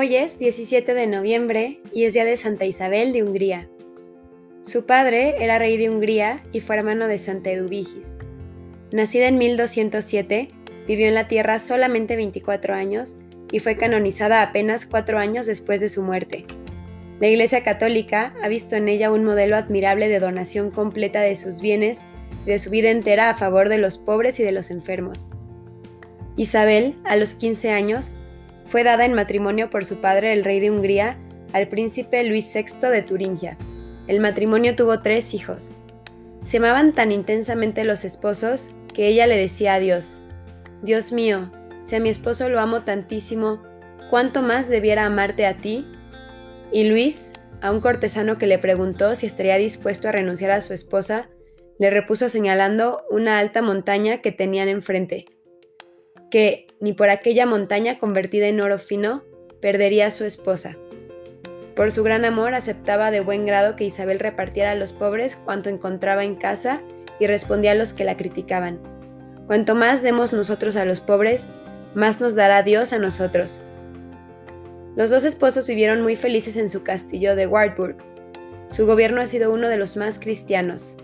Hoy es 17 de noviembre y es día de Santa Isabel de Hungría. Su padre era rey de Hungría y fue hermano de Santa Eduvigis. Nacida en 1207, vivió en la tierra solamente 24 años y fue canonizada apenas 4 años después de su muerte. La Iglesia Católica ha visto en ella un modelo admirable de donación completa de sus bienes y de su vida entera a favor de los pobres y de los enfermos. Isabel, a los 15 años, fue dada en matrimonio por su padre, el rey de Hungría, al príncipe Luis VI de Turingia. El matrimonio tuvo 3 hijos. Se amaban tan intensamente los esposos que ella le decía a Dios: «Dios mío, si a mi esposo lo amo tantísimo, ¿cuánto más debiera amarte a ti?». Y Luis, a un cortesano que le preguntó si estaría dispuesto a renunciar a su esposa, le repuso señalando una alta montaña que tenían enfrente, que ni por aquella montaña convertida en oro fino perdería a su esposa. Por su gran amor aceptaba de buen grado que Isabel repartiera a los pobres cuanto encontraba en casa y respondía a los que la criticaban: «Cuanto más demos nosotros a los pobres, más nos dará Dios a nosotros». Los 2 esposos vivieron muy felices en su castillo de Wartburg. Su gobierno ha sido uno de los más cristianos.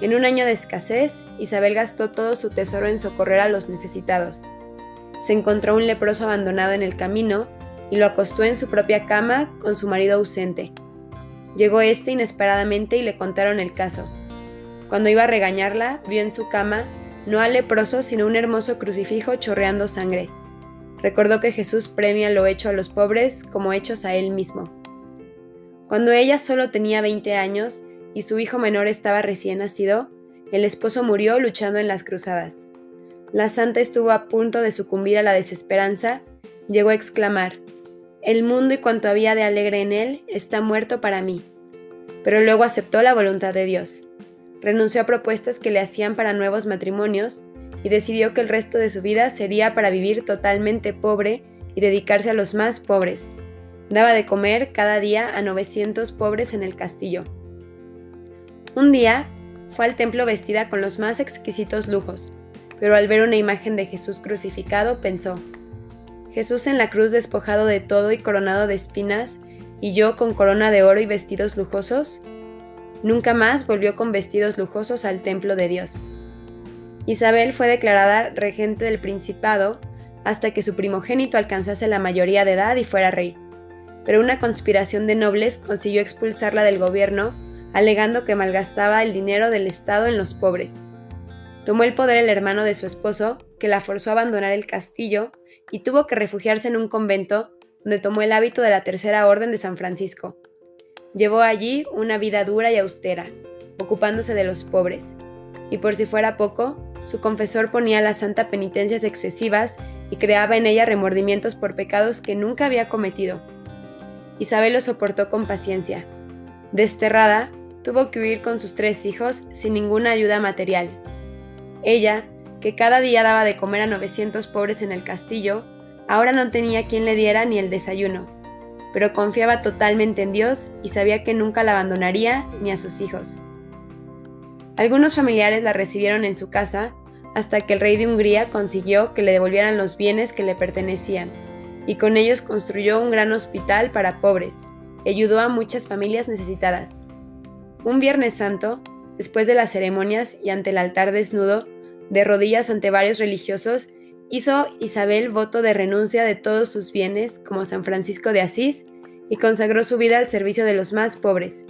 En un año de escasez, Isabel gastó todo su tesoro en socorrer a los necesitados. Se encontró un leproso abandonado en el camino y lo acostó en su propia cama con su marido ausente. Llegó este inesperadamente y le contaron el caso. Cuando iba a regañarla, vio en su cama no al leproso, sino un hermoso crucifijo chorreando sangre. Recordó que Jesús premia lo hecho a los pobres como hechos a él mismo. Cuando ella solo tenía 20 años y su hijo menor estaba recién nacido, el esposo murió luchando en las cruzadas. La santa estuvo a punto de sucumbir a la desesperanza, llegó a exclamar: «El mundo y cuanto había de alegre en él está muerto para mí». Pero luego aceptó la voluntad de Dios. Renunció a propuestas que le hacían para nuevos matrimonios y decidió que el resto de su vida sería para vivir totalmente pobre y dedicarse a los más pobres. Daba de comer cada día a 900 pobres en el castillo. Un día fue al templo vestida con los más exquisitos lujos, pero al ver una imagen de Jesús crucificado pensó: «Jesús en la cruz despojado de todo y coronado de espinas, y yo con corona de oro y vestidos lujosos». Nunca más volvió con vestidos lujosos al templo de Dios. Isabel fue declarada regente del principado hasta que su primogénito alcanzase la mayoría de edad y fuera rey. Pero una conspiración de nobles consiguió expulsarla del gobierno, alegando que malgastaba el dinero del Estado en los pobres. Tomó el poder el hermano de su esposo, que la forzó a abandonar el castillo y tuvo que refugiarse en un convento donde tomó el hábito de la tercera orden de San Francisco. Llevó allí una vida dura y austera, ocupándose de los pobres. Y por si fuera poco, su confesor ponía a la santa penitencias excesivas y creaba en ella remordimientos por pecados que nunca había cometido. Isabel lo soportó con paciencia. Desterrada, tuvo que huir con sus 3 hijos sin ninguna ayuda material. Ella, que cada día daba de comer a 900 pobres en el castillo, ahora no tenía quien le diera ni el desayuno, pero confiaba totalmente en Dios y sabía que nunca la abandonaría ni a sus hijos. Algunos familiares la recibieron en su casa hasta que el rey de Hungría consiguió que le devolvieran los bienes que le pertenecían, y con ellos construyó un gran hospital para pobres y ayudó a muchas familias necesitadas. Un Viernes Santo, después de las ceremonias y ante el altar desnudo, de rodillas ante varios religiosos, hizo Isabel voto de renuncia de todos sus bienes como San Francisco de Asís y consagró su vida al servicio de los más pobres.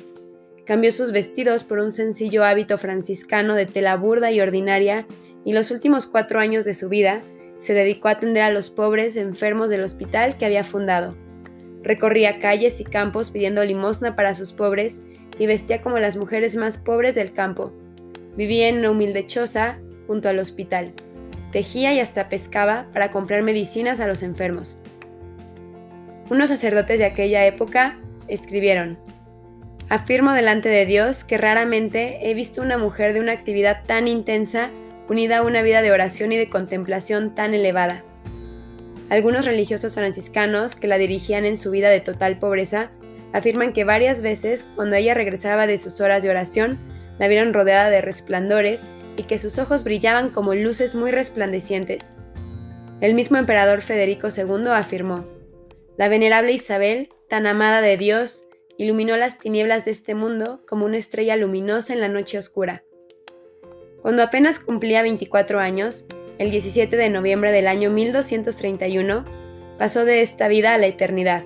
Cambió sus vestidos por un sencillo hábito franciscano de tela burda y ordinaria, y los últimos 4 años de su vida se dedicó a atender a los pobres enfermos del hospital que había fundado. Recorría calles y campos pidiendo limosna para sus pobres y vestía como las mujeres más pobres del campo. Vivía en una humilde choza junto al hospital. Tejía y hasta pescaba para comprar medicinas a los enfermos. Unos sacerdotes de aquella época escribieron: «Afirmo delante de Dios que raramente he visto una mujer de una actividad tan intensa unida a una vida de oración y de contemplación tan elevada». Algunos religiosos franciscanos que la dirigían en su vida de total pobreza afirman que varias veces, cuando ella regresaba de sus horas de oración, la vieron rodeada de resplandores y que sus ojos brillaban como luces muy resplandecientes. El mismo emperador Federico II afirmó: La venerable Isabel, tan amada de Dios, iluminó las tinieblas de este mundo como una estrella luminosa en la noche oscura. Cuando apenas cumplía 24 años, el 17 de noviembre del año 1231, pasó de esta vida a la eternidad.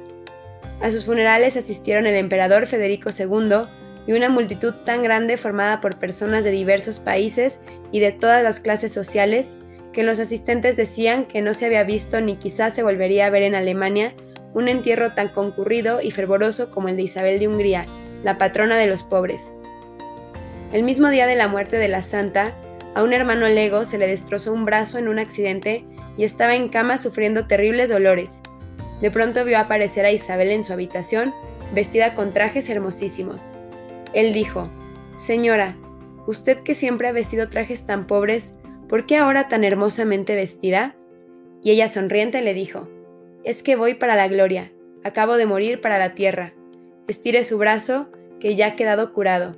A sus funerales asistieron el emperador Federico II y una multitud tan grande formada por personas de diversos países y de todas las clases sociales, que los asistentes decían que no se había visto ni quizás se volvería a ver en Alemania un entierro tan concurrido y fervoroso como el de Isabel de Hungría, la patrona de los pobres. El mismo día de la muerte de la santa, a un hermano lego se le destrozó un brazo en un accidente y estaba en cama sufriendo terribles dolores. De pronto vio aparecer a Isabel en su habitación, vestida con trajes hermosísimos. Él dijo: «Señora, usted que siempre ha vestido trajes tan pobres, ¿por qué ahora tan hermosamente vestida?». Y ella sonriente le dijo: «Es que voy para la gloria, acabo de morir para la tierra. Estire su brazo, que ya ha quedado curado».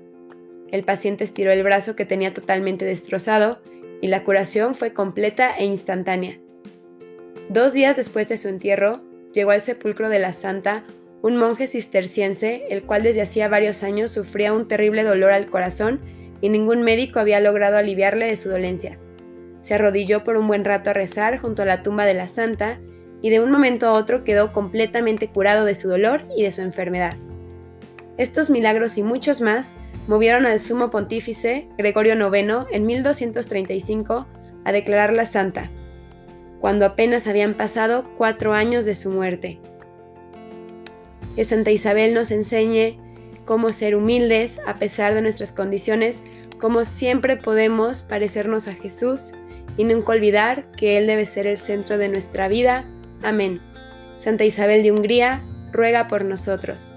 El paciente estiró el brazo que tenía totalmente destrozado y la curación fue completa e instantánea. 2 días después de su entierro, llegó al sepulcro de la santa un monje cisterciense, el cual desde hacía varios años sufría un terrible dolor al corazón y ningún médico había logrado aliviarle de su dolencia. Se arrodilló por un buen rato a rezar junto a la tumba de la santa y de un momento a otro quedó completamente curado de su dolor y de su enfermedad. Estos milagros y muchos más movieron al sumo pontífice Gregorio IX en 1235 a declararla santa, cuando apenas habían pasado 4 años de su muerte. Que Santa Isabel nos enseñe cómo ser humildes a pesar de nuestras condiciones, cómo siempre podemos parecernos a Jesús y nunca olvidar que Él debe ser el centro de nuestra vida. Amén. Santa Isabel de Hungría, ruega por nosotros.